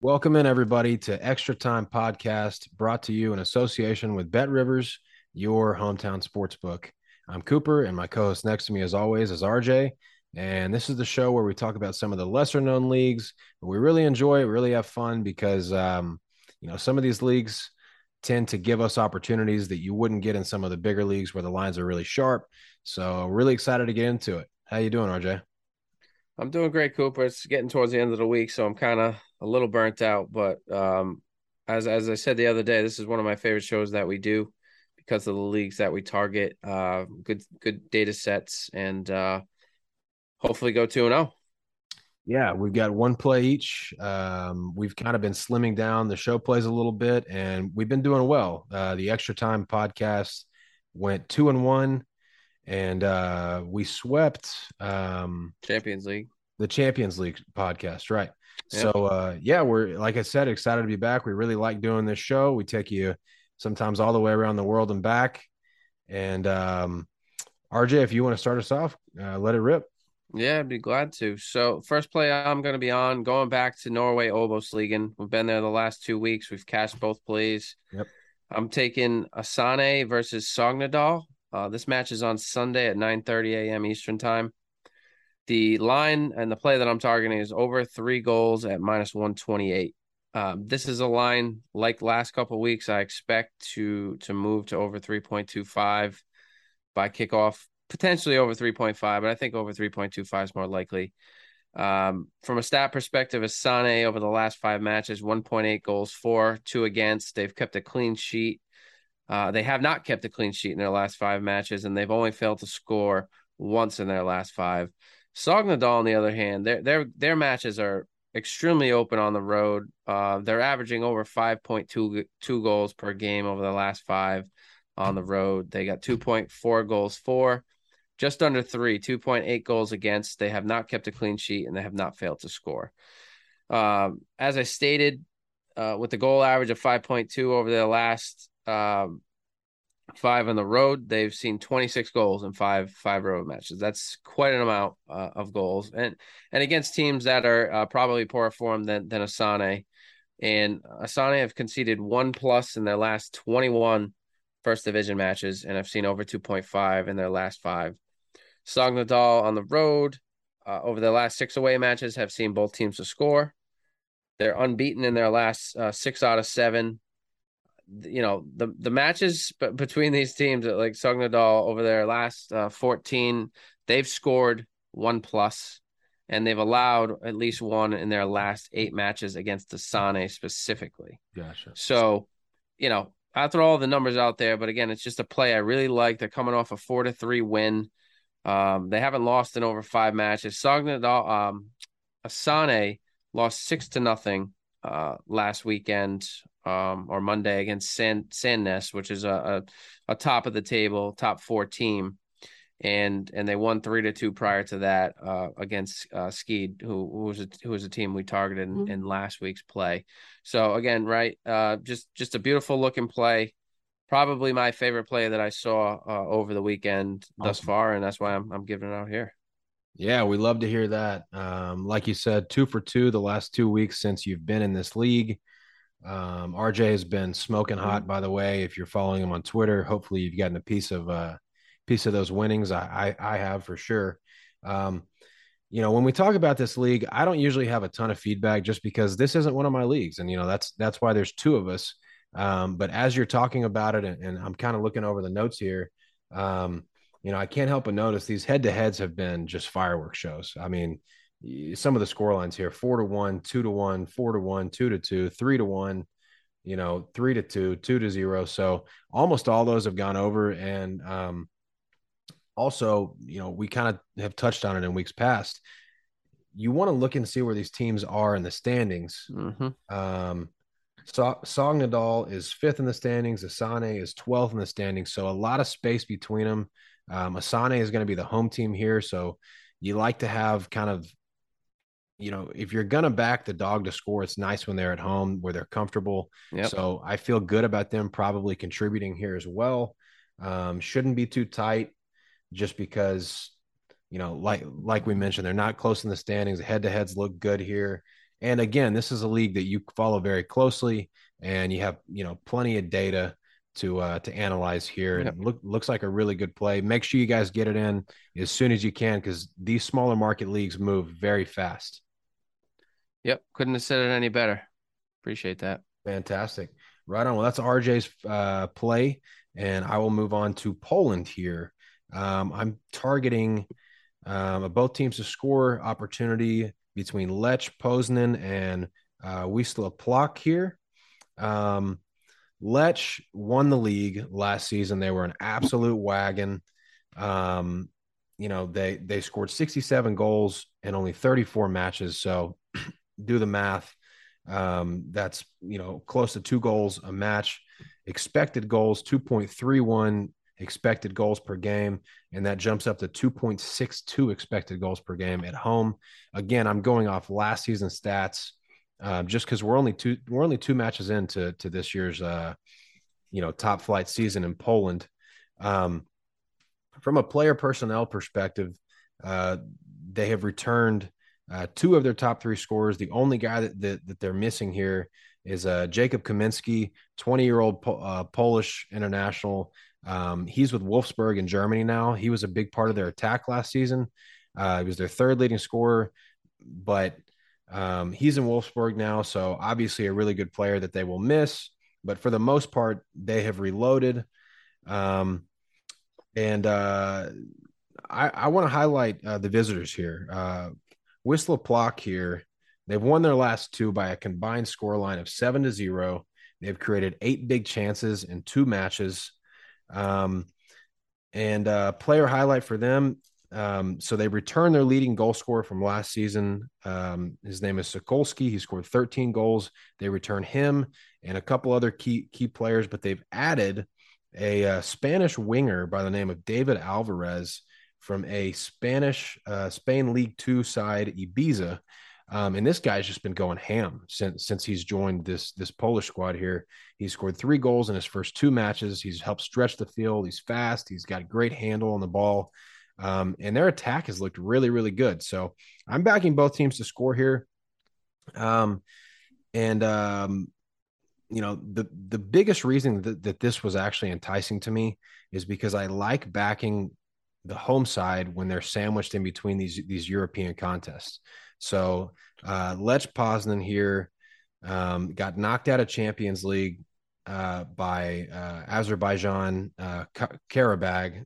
Welcome in, everybody, to Extra Time Podcast, brought to you in association with BetRivers, your hometown sportsbook. I'm Cooper, and my co-host next to me, as always, is RJ. And this is the show where we talk about some of the lesser-known leagues, but we really enjoy it, really have fun, because some of these leagues tend to give us opportunities that you wouldn't get in some of the bigger leagues where the lines are really sharp. So really excited to get into it. How you doing, RJ? I'm doing great, Cooper. It's getting towards the end of the week, so I'm kind of a little burnt out. But as I said the other day, this is one of my favorite shows that we do because of the leagues that we target. Good data sets, and hopefully go 2-0. Yeah, we've got one play each. We've kind of been slimming down the show plays a little bit, and we've been doing well. The Extra Time Podcast went 2-1. And we swept the Champions League podcast, right? Yeah. So, we're, like I said, excited to be back. We really like doing this show. We take you sometimes all the way around the world and back. And RJ, if you want to start us off, let it rip. Yeah, I'd be glad to. So first play I'm going to be on, going back to Norway Obos Ligaen. We've been there the last 2 weeks. We've cashed both plays. Yep. I'm taking Asane versus Sogndal. This match is on Sunday at 9:30 a.m. Eastern Time. The line and the play that I'm targeting is over 3 goals at -128. This is a line, like last couple of weeks, I expect to move to over 3.25 by kickoff, potentially over 3.5, but I think over 3.25 is more likely. From a stat perspective, Asane over the last 5 matches, 1.8 goals for, 2 against. They've kept a clean sheet. They have not kept a clean sheet in their last 5 matches, and they've only failed to score once in their last 5. Sogndal, on the other hand, their matches are extremely open on the road. They're averaging over 5.2 goals per game over the last 5 on the road. They got 2.4 goals for, just under 3, 2.8 goals against. They have not kept a clean sheet, and they have not failed to score. As I stated, with the goal average of 5.2 over their last 5 on the road, they've seen 26 goals in five road matches. That's quite an amount of goals, and against teams that are probably poorer form than Asane. And Asane have conceded 1+ in their last 21 first division matches, and I've seen over 2.5 in their last 5. Sogndal on the road, over their last 6 away matches, have seen both teams to score. They're unbeaten in their last 6 out of 7. You know, the matches between these teams, like Sogndal over their last 14, they've scored 1+, and they've allowed at least 1 in their last 8 matches against Asane specifically. Gotcha. So, you know, I throw all the numbers out there, but again, it's just a play I really like. They're coming off a 4-3 win. They haven't lost in over 5 matches. Sogndal, Asane lost 6-0 last weekend. Or Monday against Sandnes, which is a top of the table, top 4 team, and they won 3-2 prior to that against Skeed, who was a team we targeted in last week's play. So again, right, just a beautiful looking play, probably my favorite play that I saw over the weekend thus far, and that's why I'm giving it out here. Yeah, we love to hear that. Like you said, 2 for 2 the last 2 weeks since you've been in this league. RJ has been smoking hot, by the way. If you're following him on Twitter, hopefully you've gotten a piece of piece of those winnings. I have for sure. You know, when we talk about this league, I don't usually have a ton of feedback just because this isn't one of my leagues. And, you know, that's why there's two of us. But as you're talking about it, and I'm kind of looking over the notes here, you know, I can't help but notice these head-to-heads have been just fireworks shows. I mean, some of the scorelines here, 4-1, 2-1, 4-1, 2-2, 3-1, you know, 3-2, 2-0. So almost all those have gone over. And, also, you know, we kind of have touched on it in weeks past. You want to look and see where these teams are in the standings. Mm-hmm. So Sogndal is 5th in the standings. Asane is 12th in the standings. So a lot of space between them. Asane is going to be the home team here. So you like to have kind of, you know, if you're going to back the dog to score, it's nice when they're at home where they're comfortable. Yep. So I feel good about them probably contributing here as well. Shouldn't be too tight just because, you know, like we mentioned, they're not close in the standings. The head-to-heads look good here. And again, this is a league that you follow very closely, and you have, you know, plenty of data to analyze here. And looks like a really good play. Make sure you guys get it in as soon as you can, because these smaller market leagues move very fast. Yep. Couldn't have said it any better. Appreciate that. Fantastic. Right on. Well, that's RJ's play, and I will move on to Poland here. I'm targeting a both teams to score opportunity between Lech Poznan and Wisla Plock here. Lech won the league last season. They were an absolute wagon. You know, they scored 67 goals in only 34 matches. So do the math. That's, you know, close to 2 goals a match. Expected goals, 2.31 expected goals per game, and that jumps up to 2.62 expected goals per game at home. Again, I'm going off last season's stats, just because we're only two matches into this year's you know, top flight season in Poland. From a player personnel perspective, they have returned 2 of their top 3 scorers. The only guy that they're missing here is Jacob Kaminski, 20-year-old Polish international. He's with Wolfsburg in Germany now. He was a big part of their attack last season. He was their 3rd leading scorer, but he's in Wolfsburg now, so obviously a really good player that they will miss. But for the most part, they have reloaded. I want to highlight the visitors here. Wisla Plock here, they've won their last 2 by a combined scoreline of 7-0. They've created 8 big chances in 2 matches. Player highlight for them. So they return their leading goal scorer from last season. His name is Sokolski. He scored 13 goals. They return him and a couple other key players, but they've added a Spanish winger by the name of David Alvarez from a Spanish, Spain League 2 side, Ibiza. And this guy's just been going ham since he's joined this Polish squad here. He's scored 3 goals in his first 2 matches. He's helped stretch the field. He's fast. He's got a great handle on the ball. And their attack has looked really, really good. So I'm backing both teams to score here. You know, the biggest reason that this was actually enticing to me is because I like backing the home side when they're sandwiched in between these European contests. So Lech Poznan here got knocked out of Champions League by Azerbaijan Karabag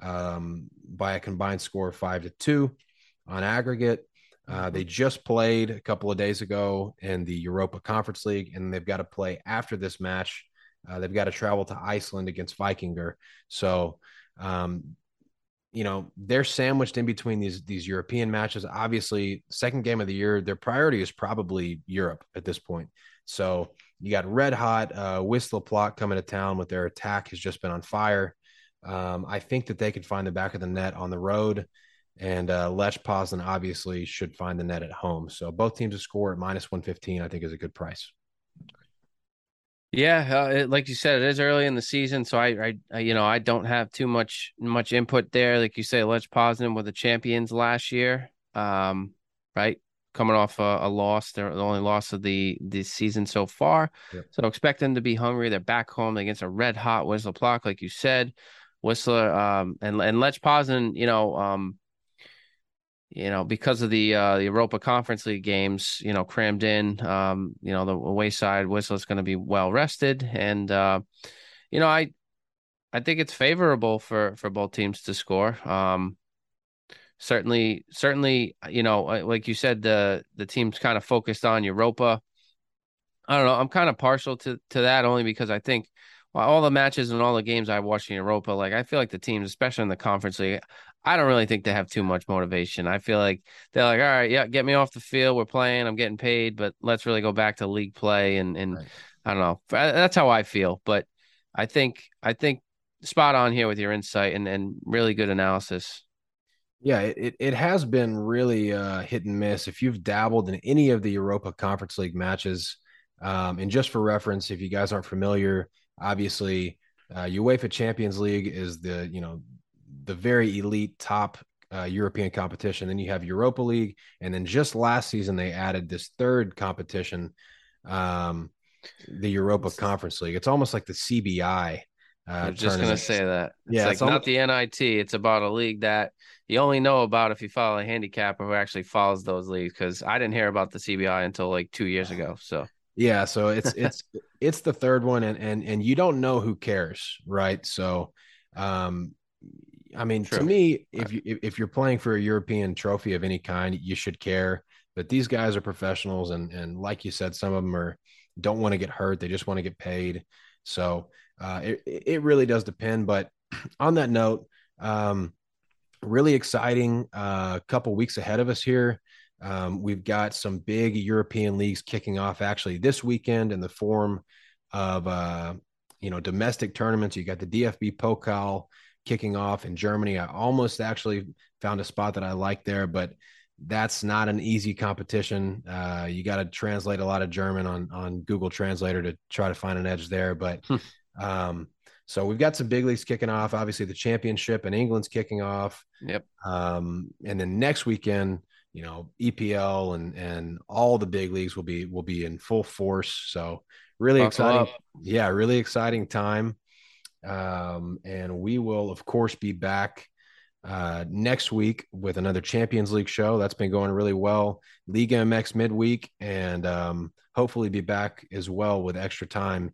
by a combined score of 5-2 on aggregate. They just played a couple of days ago in the Europa Conference League, and they've got to play after this match. They've got to travel to Iceland against Vikingur. So, you know, they're sandwiched in between these European matches. Obviously, second game of the year, their priority is probably Europe at this point. So you got red hot Wisla Plock coming to town with their attack has just been on fire. I think that they could find the back of the net on the road, and Lech Poznan obviously should find the net at home. So both teams to score at -115, I think, is a good price. Yeah, like you said, it is early in the season, so I you know, I don't have too much input there. Like you say, Lech Poznan were the champions last year, right? Coming off a loss, they're the only loss of the season so far. Yep. So expect them to be hungry. They're back home against a red hot Wisla Plock, like you said. Wisla and Lech Poznan, because of the Europa Conference League games, crammed in, the away side, Wisla's going to be well rested, and I think it's favorable for both teams to score. Certainly, like you said, the team's kind of focused on Europa. I don't know. I'm kind of partial to that only because I think all the matches and all the games I watched in Europa, like I feel like the teams, especially in the Conference League, I don't really think they have too much motivation. I feel like they're like, all right, yeah, get me off the field. We're playing. I'm getting paid, but let's really go back to league play. And right. I don't know. That's how I feel. But I think spot on here with your insight and really good analysis. Yeah, it has been really hit and miss. If you've dabbled in any of the Europa Conference League matches, and just for reference, if you guys aren't familiar, obviously UEFA Champions League is the very elite top European competition. Then you have Europa League, and then just last season they added this third competition, the Europa Conference League. It's almost like the CBI. I'm just going to say that. It's not the NIT. It's about a league that you only know about if you follow a handicapper who actually follows those leagues, because I didn't hear about the CBI until like 2 years ago. So yeah, so it's the third one, and you don't know who cares, right? So, I mean, true. To me, if you're playing for a European trophy of any kind, you should care. But these guys are professionals, and like you said, some of them don't want to get hurt; they just want to get paid. So. It really does depend, but on that note, really exciting couple weeks ahead of us here. We've got some big European leagues kicking off actually this weekend in the form of domestic tournaments. You got the DFB Pokal kicking off in Germany. I almost actually found a spot that I like there, but that's not an easy competition. You got to translate a lot of German on Google Translator to try to find an edge there, but. So we've got some big leagues kicking off, obviously the championship in England's kicking off. Yep. And then next weekend, EPL and all the big leagues will be in full force. So really exciting. Yeah. Really exciting time. And we will of course be back, next week with another Champions League show. That's been going really well. Liga MX midweek, and, hopefully be back as well with extra time,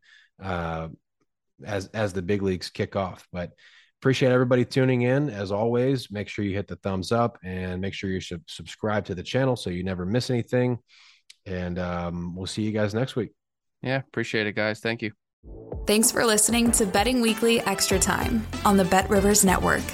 as the big leagues kick off. But appreciate everybody tuning in. As always, make sure you hit the thumbs up and make sure you subscribe to the channel so you never miss anything. And we'll see you guys next week. Yeah, appreciate it, guys. Thank you. Thanks for listening to Betting Weekly Extra Time on the BetRivers Network.